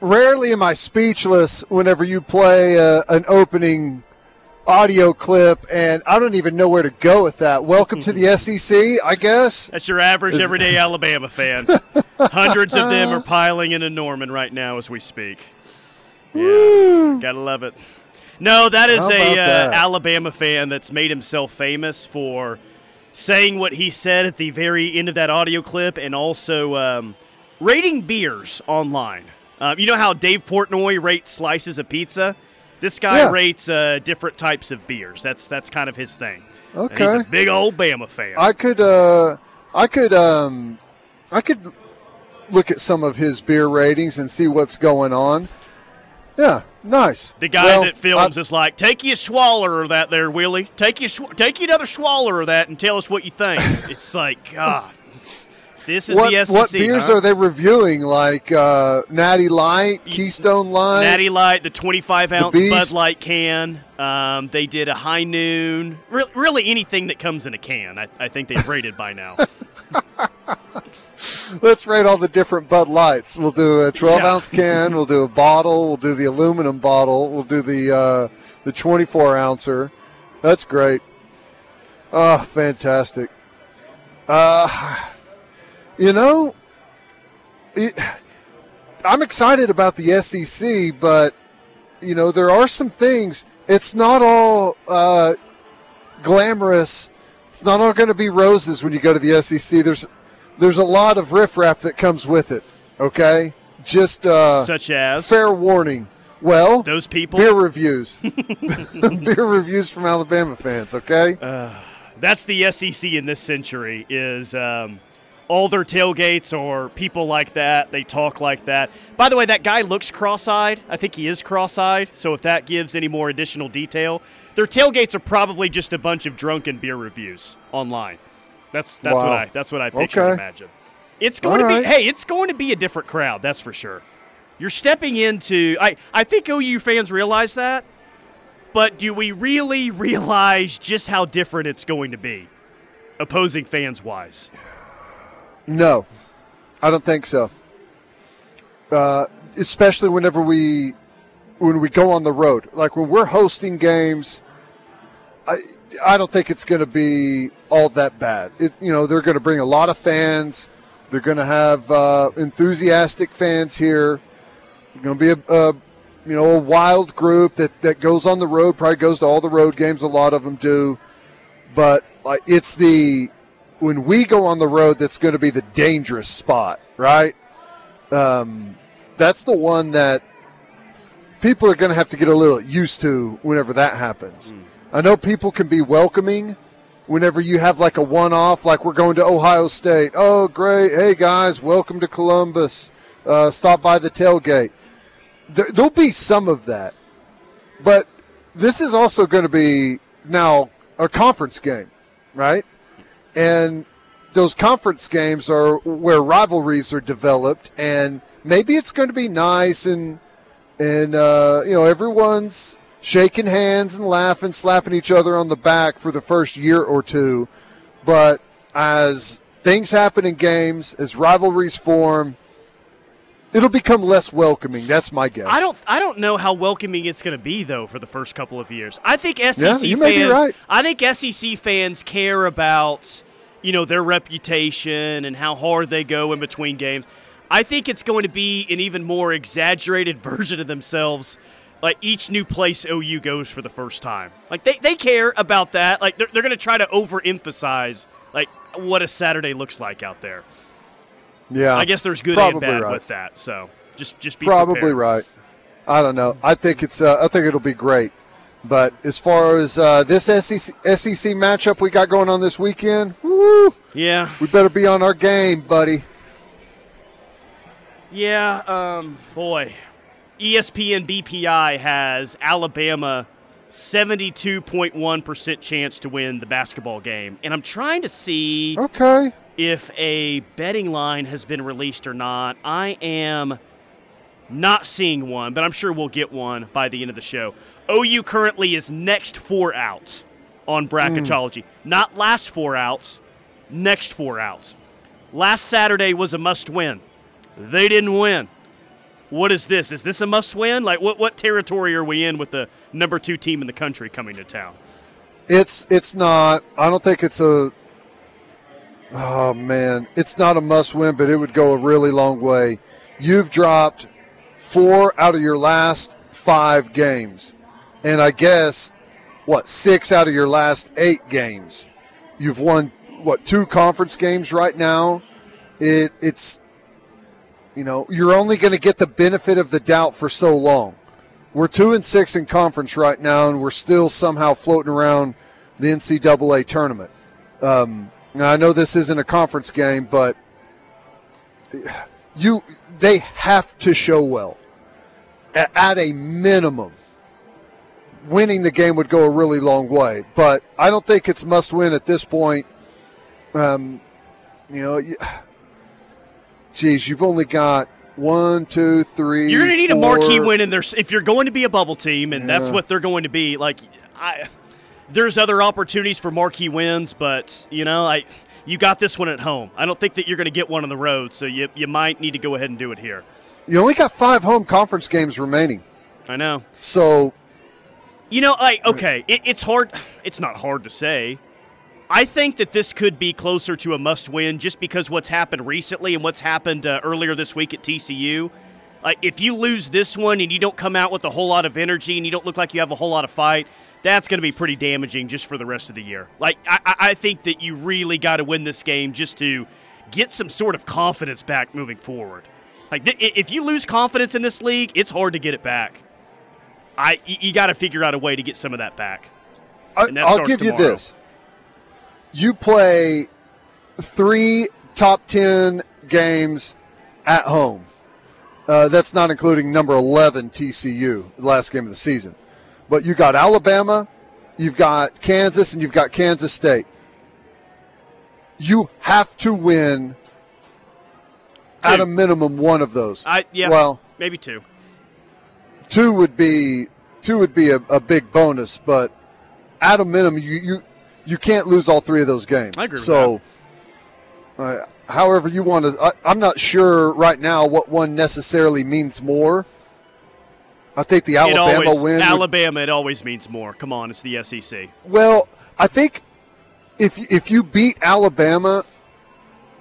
Rarely am I speechless whenever you play an opening audio clip, and I don't even know where to go with that. Welcome to the SEC, I guess. That's your average everyday Alabama fan. Hundreds of them are piling into Norman right now as we speak. Yeah, gotta love it. No, that is a Alabama fan that's made himself famous for saying what he said at the very end of that audio clip, and also rating beers online. You know how Dave Portnoy rates slices of pizza? This guy rates different types of beers. That's kind of his thing. Okay, and he's a big old Bama fan. I could look at some of his beer ratings and see what's going on. Yeah, nice. The guy that films is like, take you a swaller of that there, Willie. Take you another swaller of that and tell us what you think. It's like, God, this is the SEC. What beers are they reviewing? Like Natty Light, Keystone Light? Natty Light, the 25-ounce Bud Light can. They did a High Noon. Really anything that comes in a can, I think they've rated by now. Let's rate all the different Bud Lights. We'll do a 12-ounce can. We'll do a bottle. We'll do the aluminum bottle. We'll do the 24-ouncer. That's great. Oh, fantastic. You know, I'm excited about the SEC, but, you know, there are some things. It's not all glamorous. It's not all going to be roses when you go to the SEC. There's a lot of riffraff that comes with it, okay? Just such as? Fair warning. Well, those people? Beer reviews. Beer reviews from Alabama fans, okay? That's the SEC in this century is all their tailgates or people like that. They talk like that. By the way, that guy looks cross-eyed. I think he is cross-eyed, so if that gives any more additional detail, their tailgates are probably just a bunch of drunken beer reviews online. That's wow. That's what I picture and imagine. It's going to be it's going to be a different crowd, that's for sure. You're stepping into I think OU fans realize that, but do we really realize just how different it's going to be, opposing fans wise? No, I don't think so. Especially whenever when we go on the road, like when we're hosting games. I don't think it's going to be all that bad. They're going to bring a lot of fans. They're going to have enthusiastic fans here. It's going to be a wild group that goes on the road, probably goes to all the road games. A lot of them do. But it's when we go on the road, that's going to be the dangerous spot, right? That's the one that people are going to have to get a little used to whenever that happens. Mm. I know people can be welcoming whenever you have like a one-off, like we're going to Ohio State. Oh, great. Hey, guys, welcome to Columbus. Stop by the tailgate. There'll be some of that. But this is also going to be now a conference game, right? And those conference games are where rivalries are developed, and maybe it's going to be nice and everyone's shaking hands and laughing, slapping each other on the back for the first year or two. But as things happen in games, as rivalries form, it'll become less welcoming. That's my guess. I don't know how welcoming it's going to be, though, for the first couple of years. I think SEC fans care about, their reputation and how hard they go in between games. I think it's going to be an even more exaggerated version of themselves. Like, each new place OU goes for the first time. Like, they care about that. Like, they're going to try to overemphasize, like, what a Saturday looks like out there. Yeah. I guess there's good and bad with that. So, just be probably prepared. Right. I don't know. I think it'll be great. But as far as this SEC matchup we got going on this weekend, woo, yeah, we better be on our game, buddy. Yeah, boy. ESPN BPI has Alabama 72.1% chance to win the basketball game. And I'm trying to see if a betting line has been released or not. I am not seeing one, but I'm sure we'll get one by the end of the show. OU currently is next 4 outs on bracketology. Not last 4 outs, next 4 outs. Last Saturday was a must-win. They didn't win. what is this? Is this a must-win? Like, what territory are we in with the number two team in the country coming to town? It's not. I don't think it's a. Oh man, it's not a must-win, but it would go a really long way. You've dropped 4 out of your last 5 games, and I guess 6 out of your last 8 games. You've won 2 conference games right now. It's. You know, you're only going to get the benefit of the doubt for so long. We're 2-6 in conference right now, and we're still somehow floating around the NCAA tournament. Now, I know this isn't a conference game, but they have to show well. At a minimum, winning the game would go a really long way. But I don't think it's must-win at this point. Geez, you've only got 1, 2, 3. You're going to need a marquee win in there if you're going to be a bubble team, and that's what they're going to be. Like, there's other opportunities for marquee wins, but you got this one at home. I don't think that you're going to get one on the road, so you might need to go ahead and do it here. You only got 5 home conference games remaining. I know. So, it's hard. It's not hard to say. I think that this could be closer to a must-win just because what's happened recently and what's happened earlier this week at TCU. If you lose this one and you don't come out with a whole lot of energy and you don't look like you have a whole lot of fight, that's going to be pretty damaging just for the rest of the year. I think that you really got to win this game just to get some sort of confidence back moving forward. If you lose confidence in this league, it's hard to get it back. You got to figure out a way to get some of that back. I'll give you this. You play 3 top 10 games at home. That's not including number 11 TCU, the last game of the season. But you got Alabama, you've got Kansas, and you've got Kansas State. You have to win at a minimum one of those. Maybe 2. 2 would be a big bonus, but at a minimum you can't lose all 3 of those games. I agree with that. However you want to – I'm not sure right now what one necessarily means more. I think the Alabama win, it always means more. Come on, it's the SEC. Well, I think if you beat Alabama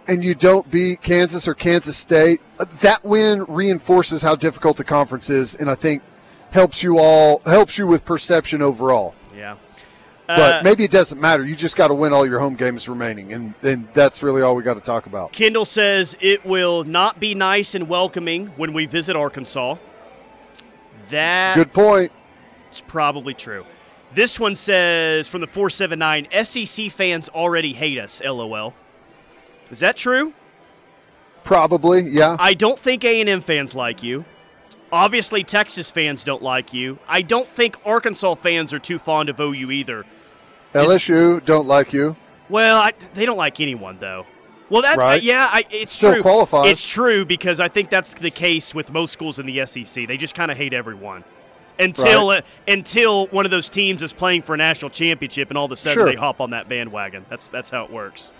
and you don't beat Kansas or Kansas State, that win reinforces how difficult the conference is, and I think helps you with perception overall. Yeah. But maybe it doesn't matter. You just got to win all your home games remaining, and that's really all we got to talk about. Kendall says it will not be nice and welcoming when we visit Arkansas. Good point. It's probably true. This one says from the 479, SEC fans already hate us, LOL. Is that true? Probably, yeah. I don't think A&M fans like you. Obviously, Texas fans don't like you. I don't think Arkansas fans are too fond of OU either. LSU don't like you. Well, they don't like anyone, though. Well, that's right. It's still true. Qualifies. It's true because I think that's the case with most schools in the SEC. They just kind of hate everyone until one of those teams is playing for a national championship, and all of a sudden they hop on that bandwagon. That's how it works.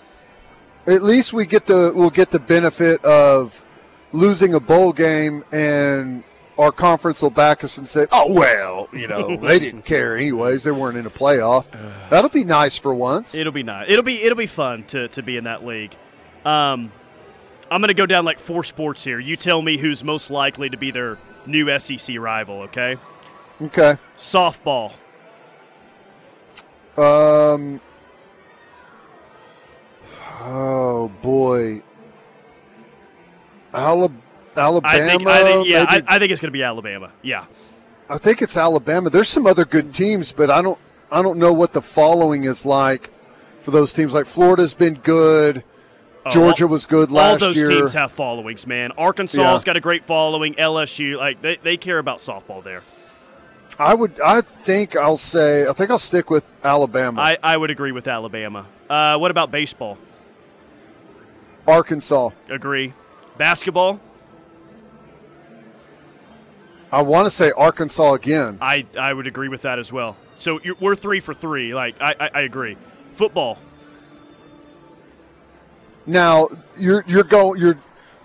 At least we'll get the benefit of losing a bowl game, and our conference will back us and say, oh, well, they didn't care anyways. They weren't in a playoff. That'll be nice for once. It'll be nice. It'll be fun to be in that league. I'm going to go down like 4 sports here. You tell me who's most likely to be their new SEC rival, okay? Okay. Softball. Oh, boy. Alabama? I think it's going to be Alabama. Yeah, I think it's Alabama. There's some other good teams, but I don't know what the following is like for those teams. Like Florida's been good, Georgia was good last year. All those teams have followings, man. Arkansas's got a great following. LSU, they care about softball there. I think I'll stick with Alabama. I would agree with Alabama. What about baseball? Arkansas. Agree. Basketball? I want to say Arkansas again. I would agree with that as well. So we're 3 for 3. I agree. Football. Now you're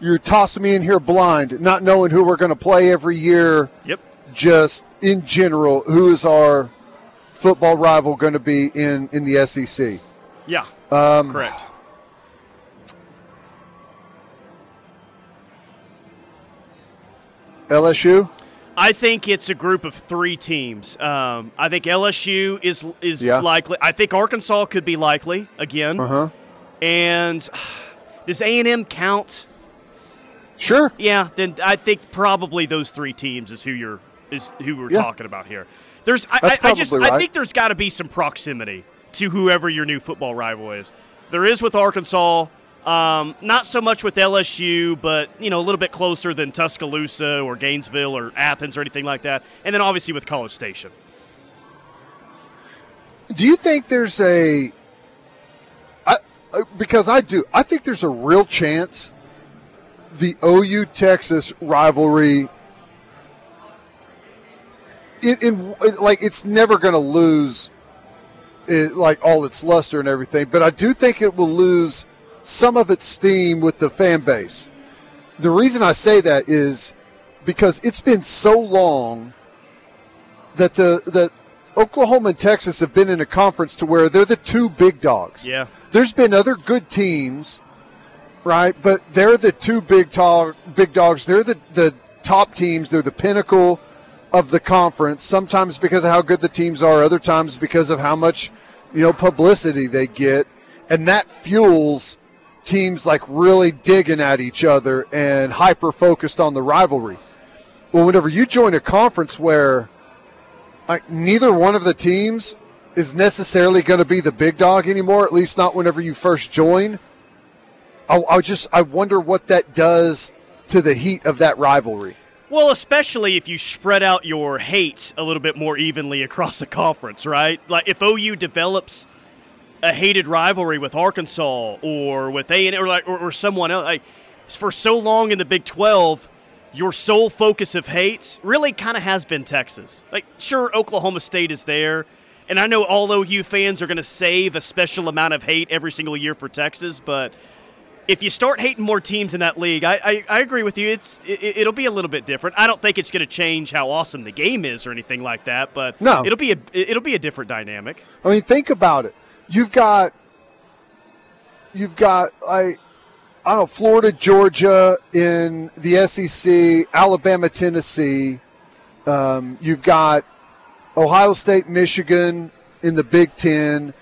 You're tossing me in here blind, not knowing who we're going to play every year. Yep. Just in general, who is our football rival going to be in the SEC? Yeah, correct. LSU? I think it's a group of three teams. I think LSU is likely. I think Arkansas could be likely again. Uh-huh. And does A&M count? Sure. Yeah, then I think probably those three teams is who we're talking about here. I think there's got to be some proximity to whoever your new football rival is. There is with Arkansas. Not so much with LSU, but, a little bit closer than Tuscaloosa or Gainesville or Athens or anything like that. And then obviously with College Station. Do you think there's I think there's a real chance the OU-Texas rivalry, it's never going to lose all its luster and everything, but I do think it will lose some of its steam with the fan base. The reason I say that is because it's been so long that that Oklahoma and Texas have been in a conference to where they're the two big dogs. Yeah. There's been other good teams, right? But they're the two big dogs. They're the top teams. They're the pinnacle of the conference, sometimes because of how good the teams are, other times because of how much, publicity they get. And that fuels teams like really digging at each other and hyper-focused on the rivalry. Well, whenever you join a conference where neither one of the teams is necessarily going to be the big dog anymore, at least not whenever you first join, I wonder what that does to the heat of that rivalry. Well, especially if you spread out your hate a little bit more evenly across a conference, right? Like if OU develops a hated rivalry with Arkansas or with A&M or someone else. For so long in the Big 12, your sole focus of hate really kind of has been Texas. Sure, Oklahoma State is there, and I know all OU fans are going to save a special amount of hate every single year for Texas, but if you start hating more teams in that league, I agree with you. It'll be a little bit different. I don't think it's going to change how awesome the game is or anything like that, but no. It'll be a different dynamic. I mean, think about it. You've got Florida, Georgia in the SEC, Alabama, Tennessee. You've got Ohio State, Michigan in the Big 10.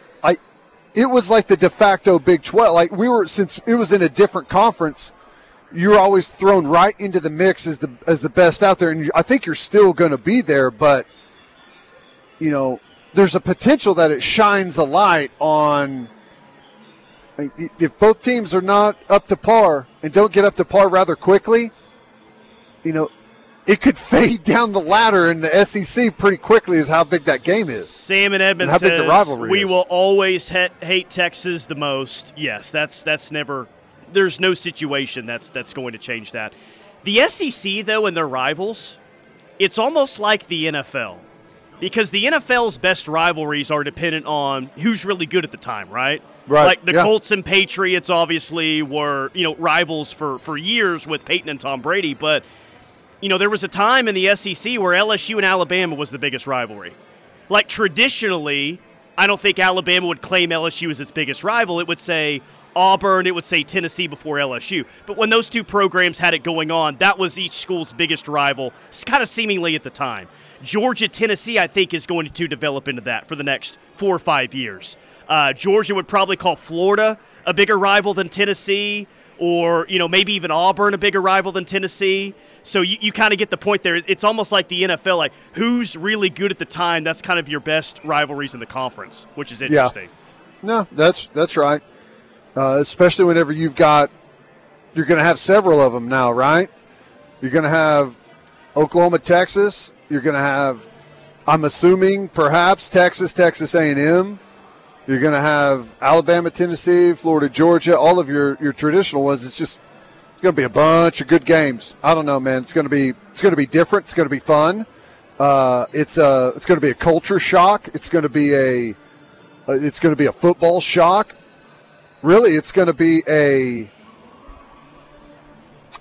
It was like the de facto Big 12. Since it was in a different conference, you were always thrown right into the mix as the best out there. And I think you're still going to be there, but there's a potential that it shines a light on if both teams are not up to par and don't get up to par rather quickly, it could fade down the ladder in the SEC pretty quickly is how big that game is. Sam and Edmund says, big the rivalry we is. Will always hate Texas the most. Yes, that's never – there's no situation that's going to change that. The SEC, though, and their rivals, it's almost like the NFL. Because the NFL's best rivalries are dependent on who's really good at the time, right? Right. Like the Colts and Patriots obviously were, rivals for years with Peyton and Tom Brady. But, there was a time in the SEC where LSU and Alabama was the biggest rivalry. Traditionally, I don't think Alabama would claim LSU as its biggest rival. It would say Auburn. It would say Tennessee before LSU. But when those two programs had it going on, that was each school's biggest rival, kind of seemingly at the time. Georgia, Tennessee, I think, is going to develop into that for the next 4 or 5 years. Georgia would probably call Florida a bigger rival than Tennessee, or maybe even Auburn a bigger rival than Tennessee. So you kind of get the point there. It's almost like the NFL, who's really good at the time, that's kind of your best rivalries in the conference, which is interesting. Yeah. No, that's right. Especially whenever you're going to have several of them now, right? You're going to have Oklahoma, Texas. You're going to have, I'm assuming, perhaps Texas A&M. You're going to have Alabama, Tennessee, Florida, Georgia, all of your traditional ones. It's just going to be a bunch of good games. I don't know, man. It's going to be different. It's going to be fun. It's going to be a culture shock. It's going to be a football shock. Really, it's going to be a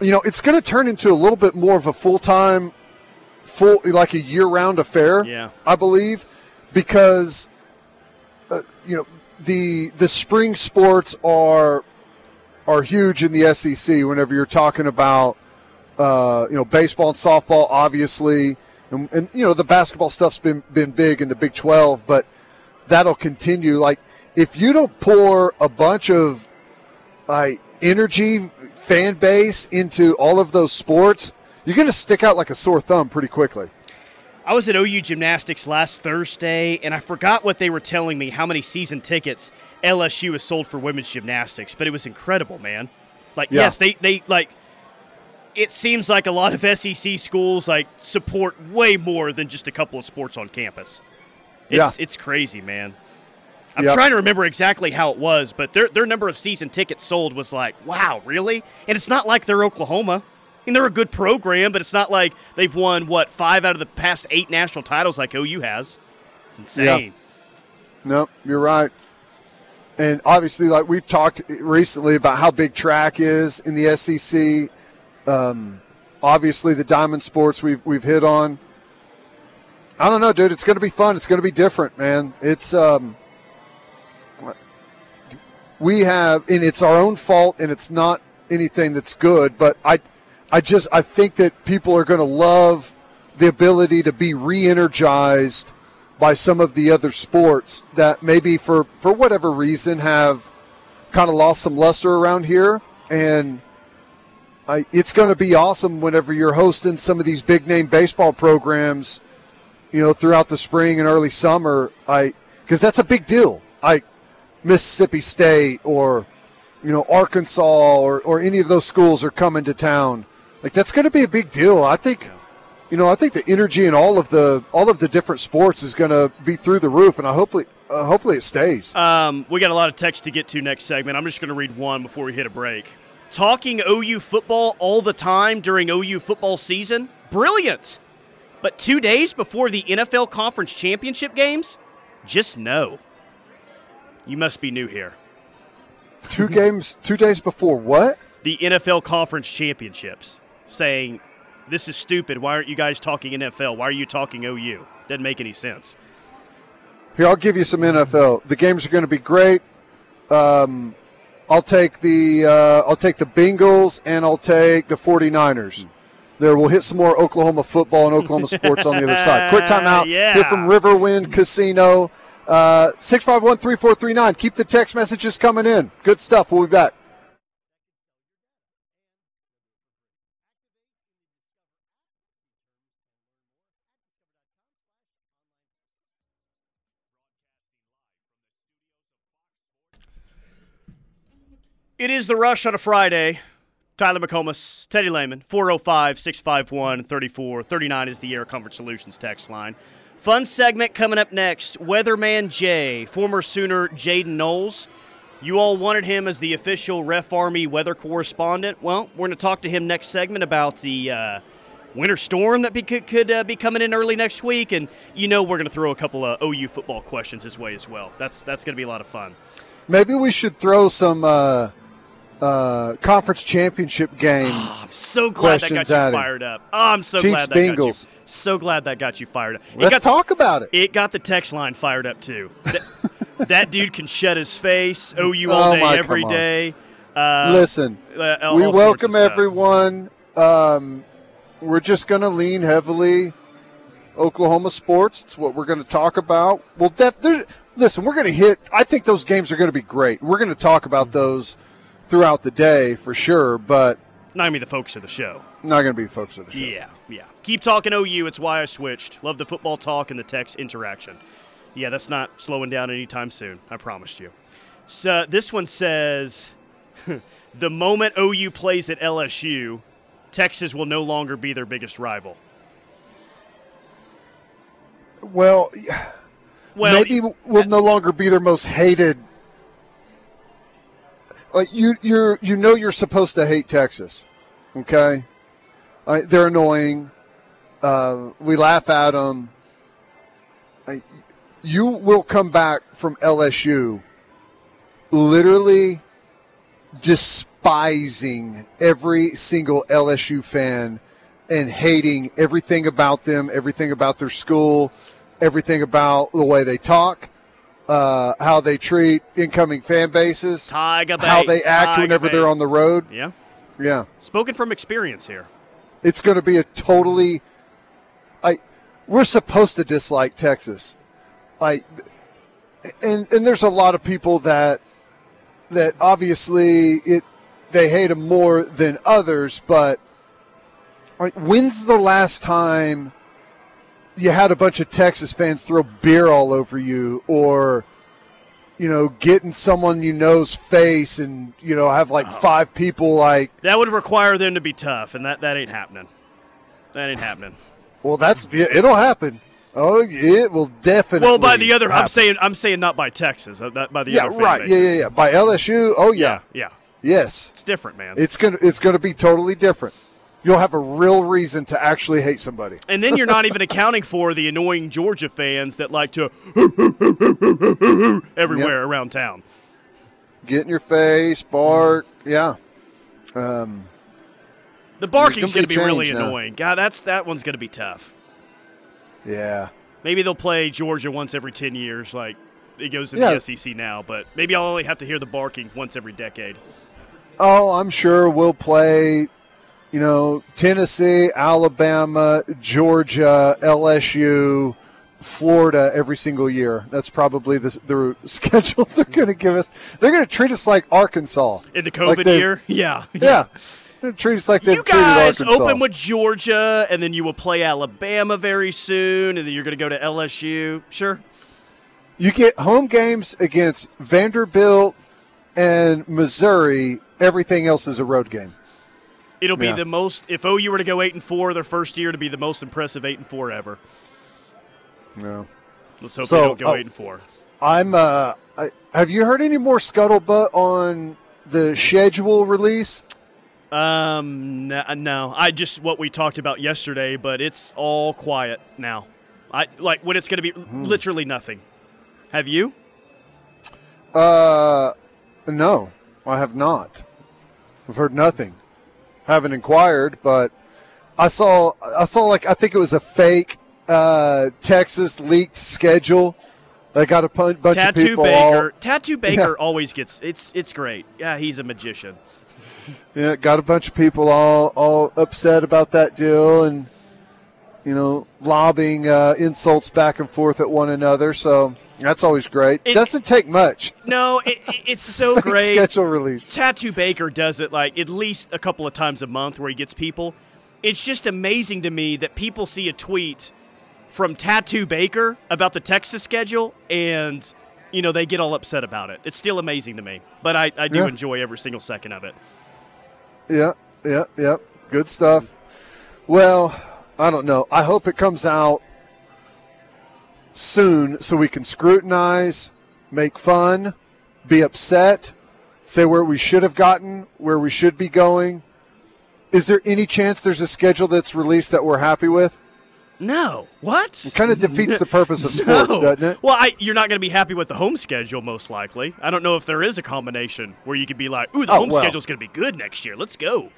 you know, it's going to turn into a little bit more of a full-time, like a year-round affair, yeah. I believe, because, you know, the spring sports are huge in the SEC whenever you're talking about, you know, baseball and softball, obviously. And you know, the basketball stuff's been big in the Big 12, but that'll continue. Like, if you don't pour a bunch of energy, fan base into all of those sports, you're going to stick out like a sore thumb pretty quickly. I was at OU Gymnastics last Thursday, and I forgot what they were telling me, how many season tickets LSU has sold for women's gymnastics, but it was incredible, man. Like, yeah. Yes, they like – it seems like a lot of SEC schools like support way more than just a couple of sports on campus. It's crazy, man. I'm trying to remember exactly how it was, but their number of season tickets sold was like, wow, really? And it's not like they're Oklahoma. I mean, they're a good program, but it's not like they've won, 5 out of the past 8 national titles like OU has. It's insane. Yeah. No, you're right. And obviously, like we've talked recently about how big track is in the SEC. Obviously the diamond sports we've hit on. I don't know, dude. It's going to be fun. It's going to be different, man. It's and it's our own fault, and it's not anything that's good. But I think that people are going to love the ability to be re-energized by some of the other sports that maybe for whatever reason have kind of lost some luster around here. And it's going to be awesome whenever you're hosting some of these big-name baseball programs, you know, throughout the spring and early summer. Because that's a big deal. Mississippi State or, you know, Arkansas or any of those schools are coming to town. Like, that's going to be a big deal. I think, you know, the energy in all of the different sports is going to be through the roof, and I hopefully it stays. We got a lot of text to get to next segment. I'm just going to read one before we hit a break. Talking OU football all the time during OU football season? Brilliant! But 2 days before the NFL Conference Championship games? Just no. You must be new here. 2 days before what? The NFL Conference Championships. Saying, this is stupid. Why aren't you guys talking NFL? Why are you talking OU? Doesn't make any sense. Here, I'll give you some NFL. The games are going to be great. I'll take the Bengals, and I'll take the 49ers. There, we'll hit some more Oklahoma football and Oklahoma sports on the other side. Quick timeout here from Riverwind Casino. 651-3439. Keep the text messages coming in. Good stuff. We'll be back. It is The Rush on a Friday. Tyler McComas, Teddy Lehman, 405-651-3439 is the Air Comfort Solutions text line. Fun segment coming up next. Weatherman Jay, former Sooner Jaden Knowles. You all wanted him as the official Ref Army weather correspondent. Well, we're going to talk to him next segment about the winter storm that could be coming in early next week. And you know we're going to throw a couple of OU football questions his way as well. That's going to be a lot of fun. Maybe we should throw some... conference championship game. Oh, I'm so glad that got you fired up. Oh, I'm so glad that got you. So glad that got you fired up. Let's talk about it. It got the text line fired up too. That dude can shut his face. OU all day, every day. Listen, we welcome everyone. We're just going to lean heavily Oklahoma sports. It's what we're going to talk about. Well, listen, we're going to hit. I think those games are going to be great. We're going to talk about those throughout the day, for sure, but... Not going to be the focus of the show. Not going to be the focus of the show. Yeah. Keep talking OU. It's why I switched. Love the football talk and the text interaction. Yeah, that's not slowing down anytime soon. I promised you. So this one says, the moment OU plays at LSU, Texas will no longer be their biggest rival. Well maybe we'll no longer be their most hated. Like you're supposed to hate Texas, okay? They're annoying. We laugh at them. You will come back from LSU literally despising despising every single LSU fan and hating everything about them, everything about their school, everything about the way they talk, how they treat incoming fan bases, how they act whenever they're on the road. Yeah. Yeah. Spoken from experience here. It's going to be a totally – we're supposed to dislike Texas. And there's a lot of people that obviously they hate them more than others, but when's the last time you had a bunch of Texas fans throw beer all over you or, get in someone you know's face and, have five people That would require them to be tough, and that ain't happening. That ain't happening. Well, it'll happen. Oh, it will definitely. Well, by the other, happen. I'm saying not by Texas, by the other. Yeah, right. Fan base. Yeah. By LSU. Oh, yeah. Yeah. Yes. It's different, man. It's gonna be totally different. You'll have a real reason to actually hate somebody. And then you're not even accounting for the annoying Georgia fans that like to everywhere around town. Get in your face, bark. Yeah. The barking's going to be really annoying. God, that one's going to be tough. Yeah. Maybe they'll play Georgia once every 10 years, like it goes in the SEC now, but maybe I'll only have to hear the barking once every decade. Oh, I'm sure we'll play, Tennessee, Alabama, Georgia, LSU, Florida every single year. That's probably the schedule they're going to give us. They're going to treat us like Arkansas. In the COVID year? Yeah. Yeah. Treat us like you guys open with Georgia, and then you will play Alabama very soon, and then you're going to go to LSU. Sure. You get home games against Vanderbilt and Missouri. Everything else is a road game. It'll be the most – if OU were to go 8-4 their first year, to be the most impressive 8-4 ever. No. Let's hope they don't go 8-4. Have you heard any more scuttlebutt on the schedule release? No. I just what we talked about yesterday, but it's all quiet now. When it's going to be literally nothing. Have you? No, I have not. I've heard nothing. Haven't inquired, but I saw I think it was a fake Texas leaked schedule. They got a bunch of people. Tattoo Baker always gets it's great. Yeah, he's a magician. Yeah, got a bunch of people all upset about that deal and, lobbing insults back and forth at one another. So that's always great. It doesn't take much. No, it's so great. Schedule release. Tattoo Baker does it at least a couple of times a month where he gets people. It's just amazing to me that people see a tweet from Tattoo Baker about the Texas schedule and, they get all upset about it. It's still amazing to me, but I do enjoy every single second of it. Yeah. Good stuff. Well, I don't know. I hope it comes out soon so we can scrutinize, make fun, be upset, say where we should have gotten, where we should be going. Is there any chance there's a schedule that's released that we're happy with? No. What? It kind of defeats the purpose of sports, doesn't it? Well, you're not going to be happy with the home schedule, most likely. I don't know if there is a combination where you could be like, ooh, the home schedule's going to be good next year. Let's go.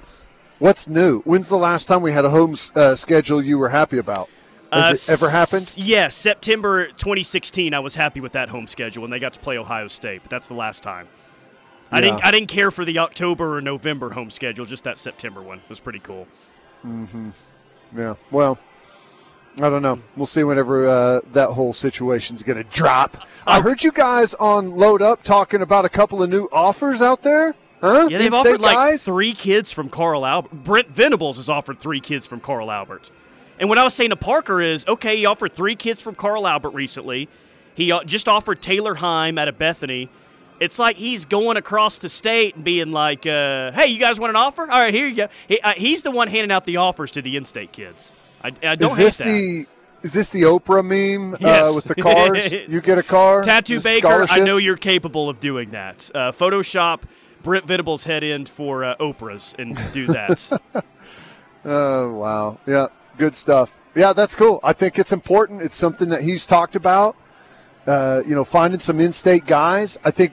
What's new? When's the last time we had a home schedule you were happy about? Has it ever happened? Yes, September 2016, I was happy with that home schedule, and they got to play Ohio State, but that's the last time. Yeah. I didn't care for the October or November home schedule, just that September one. It was pretty cool. Mm-hmm. Yeah, well... I don't know. We'll see whenever that whole situation's going to drop. I heard you guys on Load Up talking about a couple of new offers out there. Huh? Yeah, they've offered three kids from Carl Albert. Brent Venables has offered three kids from Carl Albert. And what I was saying to Parker is, okay, he offered three kids from Carl Albert recently. He just offered Taylor Heim out of Bethany. It's like he's going across the state and being like, hey, you guys want an offer? All right, here you go. He's the one handing out the offers to the in-state kids. I don't hate that. Is this the Oprah meme with the cars? You get a car? Tattoo Baker, I know you're capable of doing that. Photoshop Brent Venables' head end for Oprah's and do that. Oh, wow. Yeah, good stuff. Yeah, that's cool. I think it's important. It's something that he's talked about, finding some in-state guys. I think,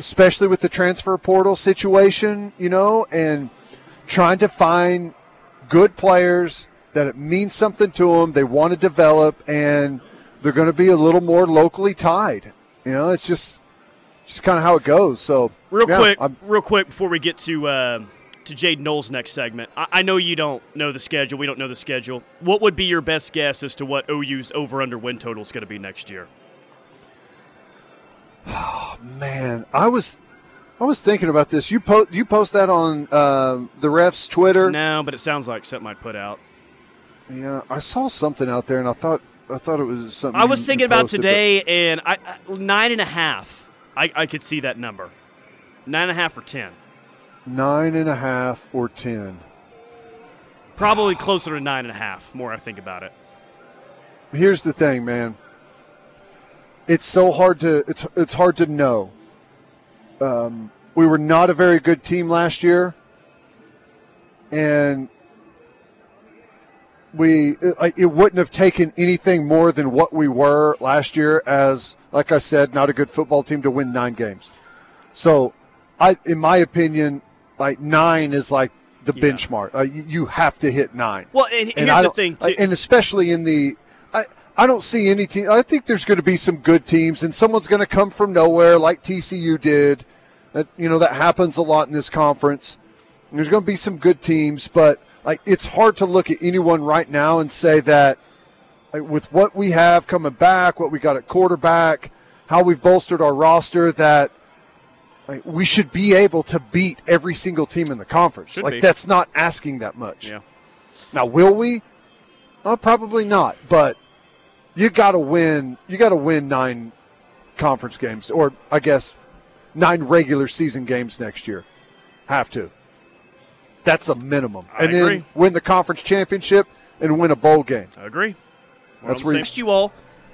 especially with the transfer portal situation, you know, and trying to find good players that it means something to them, they want to develop, and they're going to be a little more locally tied. You know, it's just kind of how it goes. So real quick before we get to Jaden Knowles' next segment, I know you don't know the schedule. We don't know the schedule. What would be your best guess as to what OU's over-under win total is going to be next year? Oh, man, I was thinking about this. You post that on the ref's Twitter? No, but it sounds like something I'd put out. Yeah, I saw something out there, and I thought it was something. I was thinking about today, and 9.5. I could see that number. 9.5 or 10. 9.5 or 10. Probably closer to 9.5. More I think about it. Here's the thing, man. It's so hard to it's hard to know. We were not a very good team last year, and it wouldn't have taken anything more than what we were last year as, like I said, not a good football team to win 9 games. So, in my opinion, like 9 is like the benchmark. You have to hit 9. Well, and here's the thing, too. And especially in the I don't see any team. I think there's going to be some good teams, and someone's going to come from nowhere like TCU did. That happens a lot in this conference. And there's going to be some good teams, but like it's hard to look at anyone right now and say that like, with what we have coming back, what we got at quarterback, how we've bolstered our roster, that like, we should be able to beat every single team in the conference. That's not asking that much. Yeah. Now, will we? Probably not, but you got to win. You got to win 9 conference games, or I guess 9 regular season games next year. Have to. That's a minimum. I agree. Then win the conference championship and win a bowl game. I agree. That's where thanks you all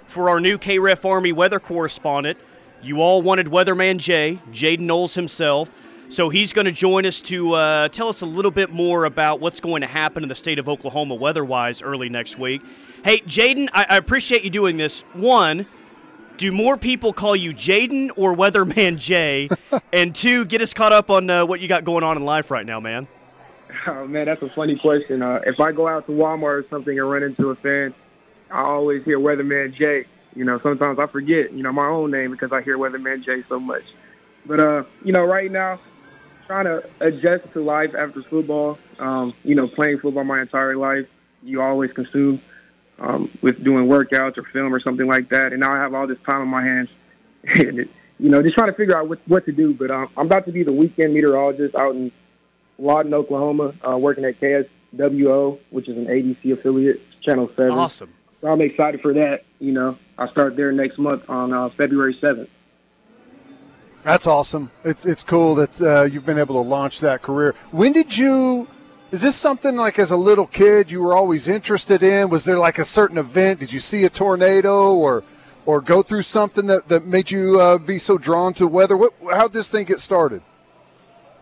for our new KREF Army weather correspondent. You all wanted Weatherman Jay, Jaden Knowles himself. So he's going to join us to tell us a little bit more about what's going to happen in the state of Oklahoma weather-wise early next week. Hey, Jaden, I appreciate you doing this. One, do more people call you Jaden or Weatherman Jay? And two, get us caught up on what you got going on in life right now, man. Oh, man, that's a funny question. If I go out to Walmart or something and run into a fan, I always hear Weatherman Jay. You know, sometimes I forget, my own name because I hear Weatherman Jay so much. But, right now, trying to adjust to life after football, playing football my entire life, you always consume with doing workouts or film or something like that. And now I have all this time on my hands, and just trying to figure out what to do. But I'm about to be the weekend meteorologist out in Lawton, Oklahoma, working at KSWO, which is an ABC affiliate, Channel 7. Awesome. So I'm excited for that. I start there next month on February 7th. That's awesome. It's cool that you've been able to launch that career. When did you – is this something like as a little kid you were always interested in? Was there like a certain event? Did you see a tornado or go through something that made you be so drawn to weather? How'd this thing get started?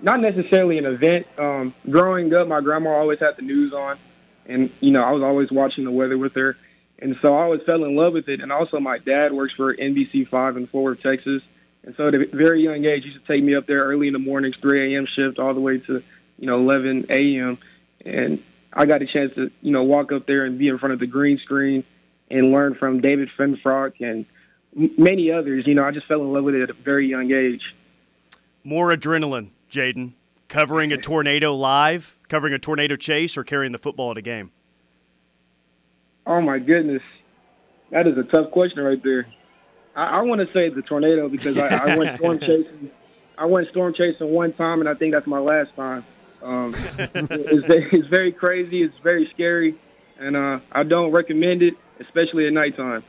Not necessarily an event. Growing up, my grandma always had the news on, and, I was always watching the weather with her. And so I always fell in love with it. And also my dad works for NBC5 in Fort Worth, Texas. And so at a very young age, he used to take me up there early in the mornings, 3 a.m. shift all the way to, 11 a.m. And I got a chance to, walk up there and be in front of the green screen and learn from David Finfrock and many others. I just fell in love with it at a very young age. More adrenaline, Jaden, covering a tornado live, covering a tornado chase, or carrying the football at a game? Oh, my goodness. That is a tough question right there. I want to say the tornado because I went storm chasing. I went storm chasing one time, and I think that's my last time. It's very crazy. It's very scary, and I don't recommend it, especially at nighttime.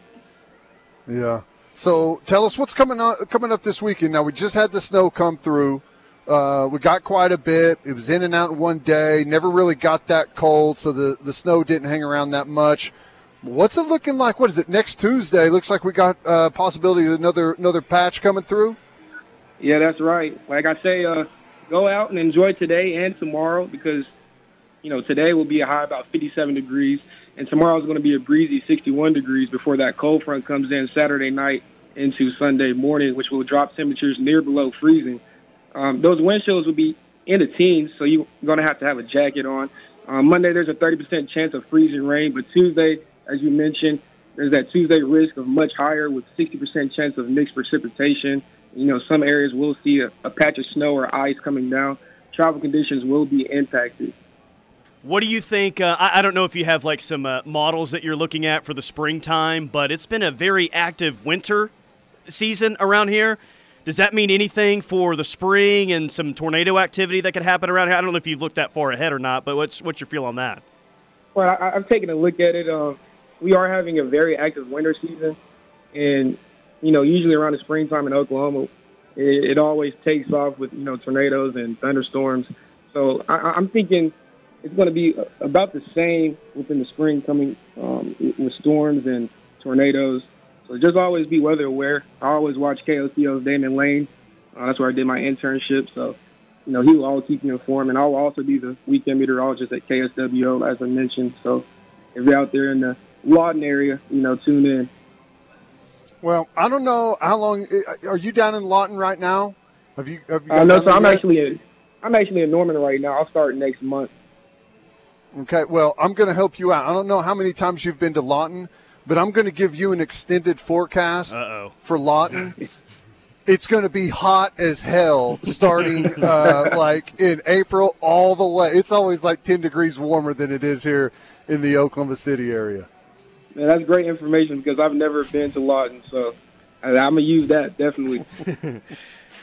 Yeah. So tell us what's coming up this weekend. Now, we just had the snow come through. We got quite a bit. It was in and out in one day. Never really got that cold, so the snow didn't hang around that much. What's it looking like? What is it, next Tuesday? Looks like we got a possibility of another patch coming through. Yeah, that's right. Like I say, go out and enjoy today and tomorrow because, today will be a high about 57 degrees, and tomorrow is going to be a breezy 61 degrees before that cold front comes in Saturday night into Sunday morning, which will drop temperatures near below freezing. Those wind chills will be in the teens, so you're going to have a jacket on. Monday, there's a 30% chance of freezing rain, but Tuesday, as you mentioned, there's that Tuesday risk of much higher with 60% chance of mixed precipitation. You know, some areas will see a patch of snow or ice coming down. Travel conditions will be impacted. What do you think? I don't know if you have like some models that you're looking at for the springtime, but it's been a very active winter season around here. Does that mean anything for the spring and some tornado activity that could happen around here? I don't know if you've looked that far ahead or not, but what's your feel on that? Well, I've taken a look at it. We are having a very active winter season, and you know, usually around the springtime in Oklahoma, it always takes off with, you know, tornadoes and thunderstorms. So I'm thinking it's going to be about the same within the spring coming with storms and tornadoes. So just always be weather aware. I always watch KOCO's Damon Lane. That's where I did my internship. So, you know, he will always keep me informed. And I'll also be the weekend meteorologist at KSWO, as I mentioned. So if you're out there in the Lawton area, you know, tune in. Well, I don't know how long. Are you down in Lawton right now? Have you no, so I'm actually in Norman right now. I'll start next month. Okay, well, I'm going to help you out. I don't know how many times you've been to Lawton, but I'm going to give you an extended forecast for Lawton. It's going to be hot as hell starting like in April all the way. It's always like 10 degrees warmer than it is here in the Oklahoma City area. Man, that's great information because I've never been to Lawton, so I'm going to use that definitely.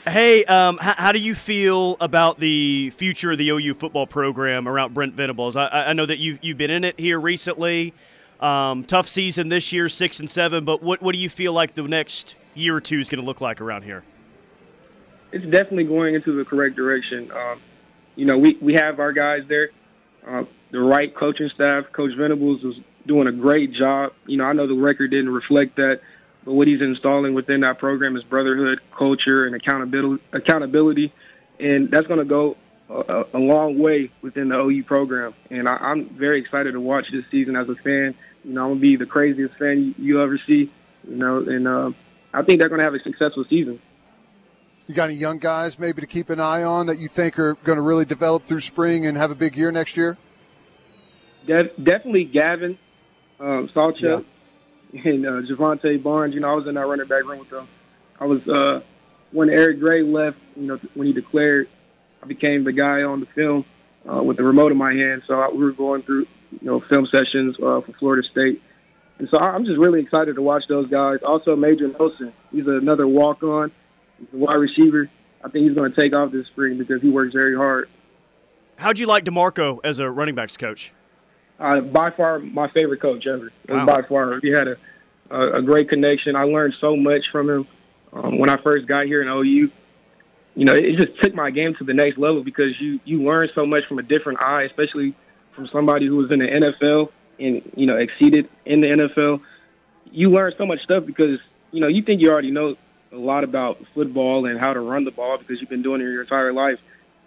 Hey, how do you feel about the future of the OU football program around Brent Venables? I know that you've been in it here recently. Tough season this year, 6-7, but what do you feel like the next year or two is going to look like around here? It's definitely going into the correct direction. You know, we have our guys there, the right coaching staff. Coach Venables is doing a great job. You know, I know the record didn't reflect that, but what he's installing within that program is brotherhood, culture, and accountability, and that's going to go a long way within the OU program. And I'm very excited to watch this season as a fan. You know, I'm going to be the craziest fan you ever see, you know, and I think they're going to have a successful season. You got any young guys maybe to keep an eye on that you think are going to really develop through spring and have a big year next year? Definitely Gavin, Salchuk. Yeah. And Javante Barnes, you know, I was in that running back room with them. I was when Eric Gray left, you know, when he declared, I became the guy on the film with the remote in my hand. So we were going through, you know, film sessions for Florida State, and so I'm just really excited to watch those guys. Also, Major Nelson, he's another walk-on, he's a wide receiver. I think he's going to take off this spring because he works very hard. How'd you like DeMarco as a running backs coach? By far my favorite coach ever. Wow. By far, he had a great connection. I learned so much from him when I first got here in OU. You know, it just took my game to the next level because you learn so much from a different eye, especially from somebody who was in the NFL and, you know, exceeded in the NFL. You learn so much stuff because, you know, you think you already know a lot about football and how to run the ball because you've been doing it your entire life.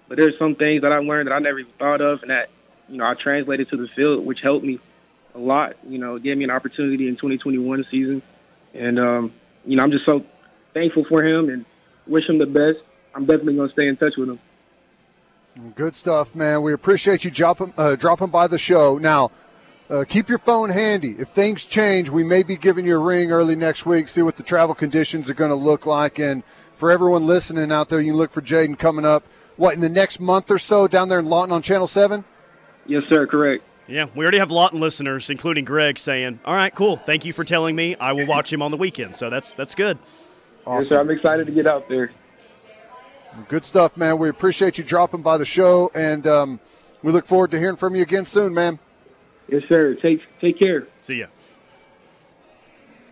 But there's some things that I learned that I never even thought of, and that, you know, I translated to the field, which helped me a lot. You know, it gave me an opportunity in 2021 season. And, you know, I'm just so thankful for him and wish him the best. I'm definitely going to stay in touch with him. Good stuff, man. We appreciate you dropping by the show. Now, keep your phone handy. If things change, we may be giving you a ring early next week, see what the travel conditions are going to look like. And for everyone listening out there, you can look for Jaden coming up, what, in the next month or so down there in Lawton on Channel 7? Yes, sir, correct. Yeah, we already have Lawton listeners, including Greg, saying, all right, cool, thank you for telling me. I will watch him on the weekend, so that's good. Awesome. Yes, sir, I'm excited to get out there. Good stuff, man. We appreciate you dropping by the show, and we look forward to hearing from you again soon, man. Yes, sir. Take care. See ya.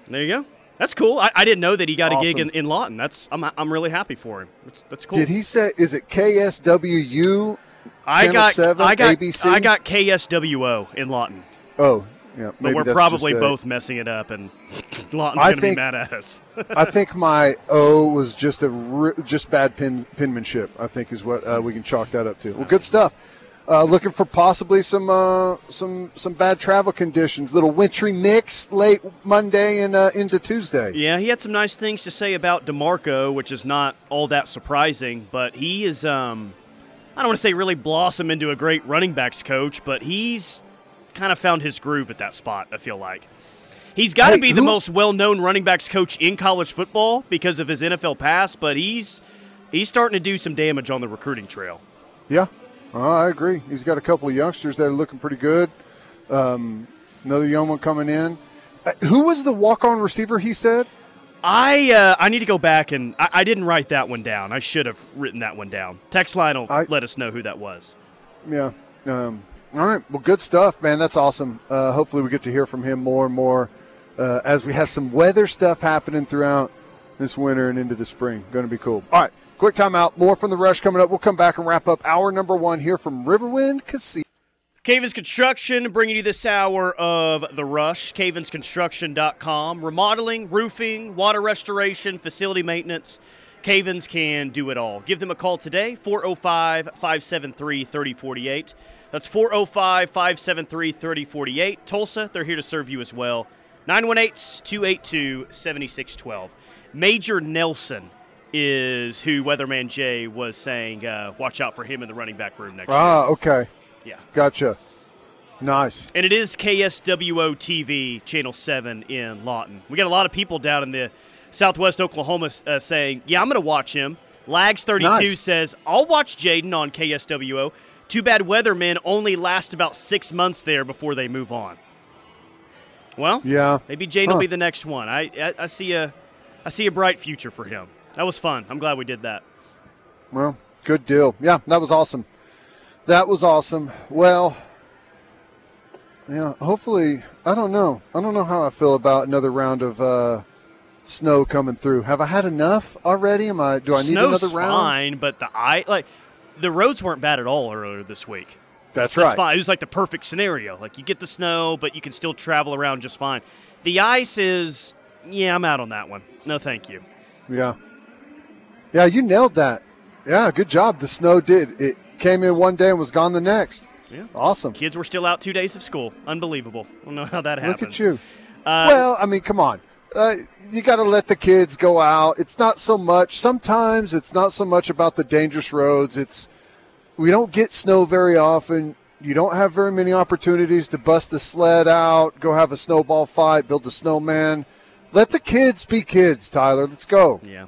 There you go. That's cool. I didn't know that he got awesome. A gig in Lawton. I'm really happy for him. That's cool. Did he say, is it KSWU? I got ABC? I got KSWO in Lawton. Oh, yeah. But we're probably both messing it up, and Lawton's going to be mad at us. I think my O was just bad penmanship, I think is what we can chalk that up to. Well, good stuff. Looking for possibly some bad travel conditions. Little wintry mix late Monday and into Tuesday. Yeah, he had some nice things to say about DeMarco, which is not all that surprising. But he is, I don't want to say really blossom into a great running backs coach, but he's kind of found his groove at that spot, I feel like. He's got to be the most well-known running backs coach in college football because of his NFL past, but he's starting to do some damage on the recruiting trail. Yeah. I agree. He's got a couple of youngsters that are looking pretty good. Another young one coming in. Who was the walk-on receiver he said? I need to go back, and I didn't write that one down. I should have written that one down. Text line will let us know who that was. Yeah. All right. Well, good stuff, man. That's awesome. Hopefully we get to hear from him more and more as we have some weather stuff happening throughout this winter and into the spring. Going to be cool. All right. Quick timeout. More from The Rush coming up. We'll come back and wrap up hour number one here from Riverwind Casino. Cavens Construction bringing you this hour of The Rush. CavensConstruction.com. Remodeling, roofing, water restoration, facility maintenance. Cavens can do it all. Give them a call today, 405-573-3048. That's 405-573-3048. Tulsa, they're here to serve you as well. 918-282-7612. Major Nelson is who Weatherman Jay was saying, watch out for him in the running back room next year. Ah, okay. Yeah. Gotcha. Nice. And it is KSWO TV, Channel 7 in Lawton. We got a lot of people down in the southwest Oklahoma saying, yeah, I'm going to watch him. Lags32 says, I'll watch Jaden on KSWO. Too bad Weathermen only last about 6 months there before they move on. Well, yeah, maybe Jaden will be the next one. I see a bright future for him. That was fun. I'm glad we did that. Well, good deal. Yeah, that was awesome. That was awesome. Well, yeah, hopefully, I don't know. I don't know how I feel about another round of snow coming through. Have I had enough already? Do I need another round? Snow's fine, but the roads weren't bad at all earlier this week. That's right. Fine. It was like the perfect scenario. Like, you get the snow, but you can still travel around just fine. The ice is, yeah, I'm out on that one. No, thank you. Yeah. Yeah, you nailed that. Yeah, good job. The snow did. It came in one day and was gone the next. Yeah. Awesome. Kids were still out 2 days of school. Unbelievable. I don't know how that happened. Look at you. Well, I mean, come on. You got to let the kids go out. It's not so much. Sometimes it's not so much about the dangerous roads. We don't get snow very often. You don't have very many opportunities to bust the sled out, go have a snowball fight, build a snowman. Let the kids be kids, Tyler. Let's go. Yeah.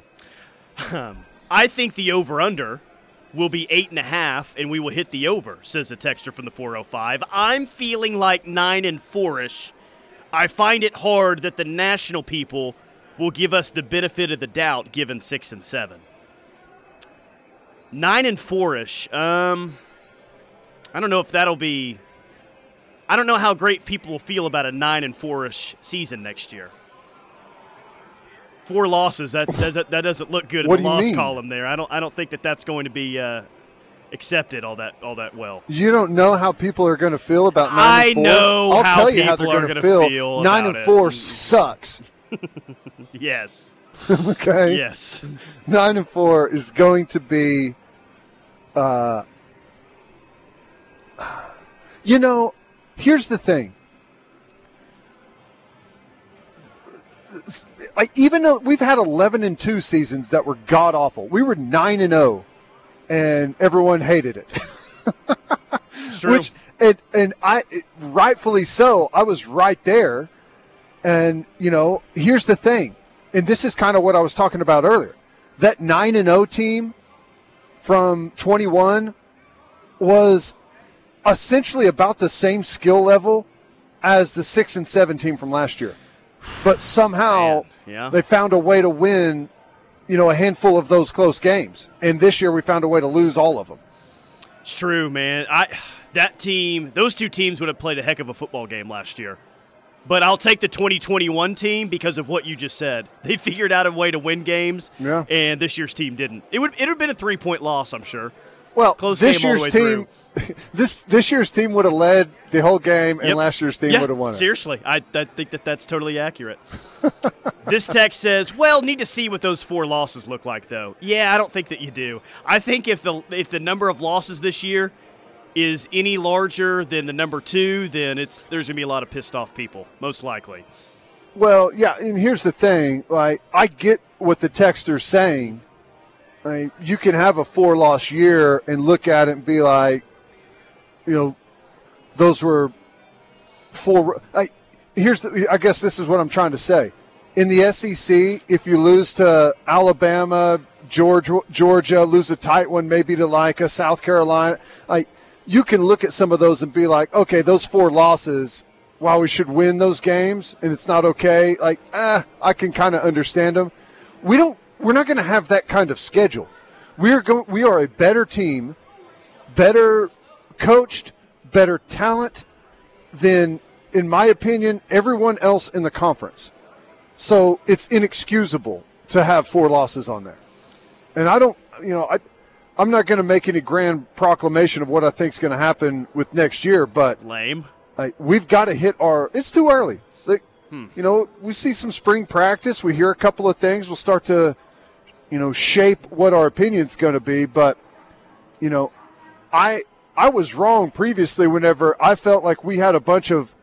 I think the over-under will be 8.5, and we will hit the over, says a texter from the 405. I'm feeling like 9 and 4-ish. I find it hard that the national people will give us the benefit of the doubt given 6 and 7. 9 and 4-ish. I don't know if that'll be – I don't know how great people will feel about a 9 and 4-ish season next year. 4 losses, that doesn't look good in the loss column there. I don't think that's going to be accepted all that well. You don't know how people are going to feel about 9 and 4? I know I'll tell you how they're going to feel. 9 and 4 sucks. Yes. Okay. Yes. 9 and 4 is going to be here's the thing. Even though we've had 11 and 2 seasons that were god awful, we were 9 and 0, and everyone hated it. True. Which and I rightfully so. I was right there, and here's the thing, and this is kind of what I was talking about earlier. That 9 and 0 team from 21 was essentially about the same skill level as the 6 and 7 team from last year. But somehow they found a way to win, a handful of those close games. And this year we found a way to lose all of them. It's true, man. Those two teams would have played a heck of a football game last year. But I'll take the 2021 team because of what you just said. They figured out a way to win games, and this year's team didn't. It would have been a 3-point loss, I'm sure. Well, this year's team would have led the whole game, and last year's team would have won it. Seriously, I think that's totally accurate. This text says, "Well, need to see what those 4 losses look like, though." Yeah, I don't think that you do. I think if the number of losses this year is any larger than the number two, then there's going to be a lot of pissed-off people, most likely. Well, yeah, and here's the thing. Like, I get what the texter's saying. I mean, you can have a four-loss year and look at it and be like, you know, those were four. I guess this is what I'm trying to say. In the SEC, if you lose to Alabama, Georgia, lose a tight one maybe to like a South Carolina, like you can look at some of those and be like, okay, those four losses, while we should win those games and it's not okay, like I can kind of understand them. We're not going to have that kind of schedule. We are a better team, better coached, better talent than, in my opinion, everyone else in the conference. So it's inexcusable to have four losses on there. And I'm not going to make any grand proclamation of what I think is going to happen with next year, but we've got to hit it's too early. You know, we see some spring practice. We hear a couple of things. We'll start to, you know, shape what our opinion's going to be. But, you know, I was wrong previously whenever I felt like we had a bunch of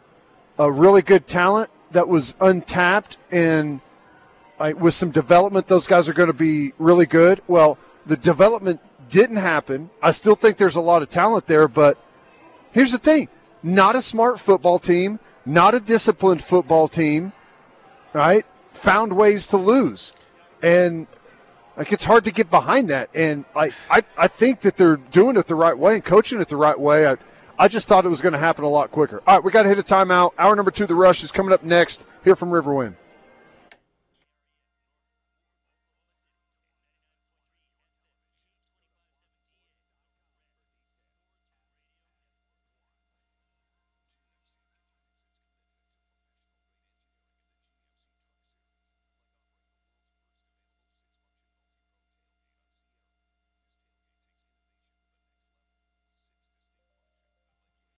really good talent that was untapped, and with some development, those guys are going to be really good. Well, the development didn't happen. I still think there's a lot of talent there, but here's the thing. Not a smart football team, not a disciplined football team, right, found ways to lose. And, it's hard to get behind that. And I think that they're doing it the right way and coaching it the right way. I just thought it was going to happen a lot quicker. All right, we got to hit a timeout. Hour number 2 of The Rush is coming up next here from Riverwind.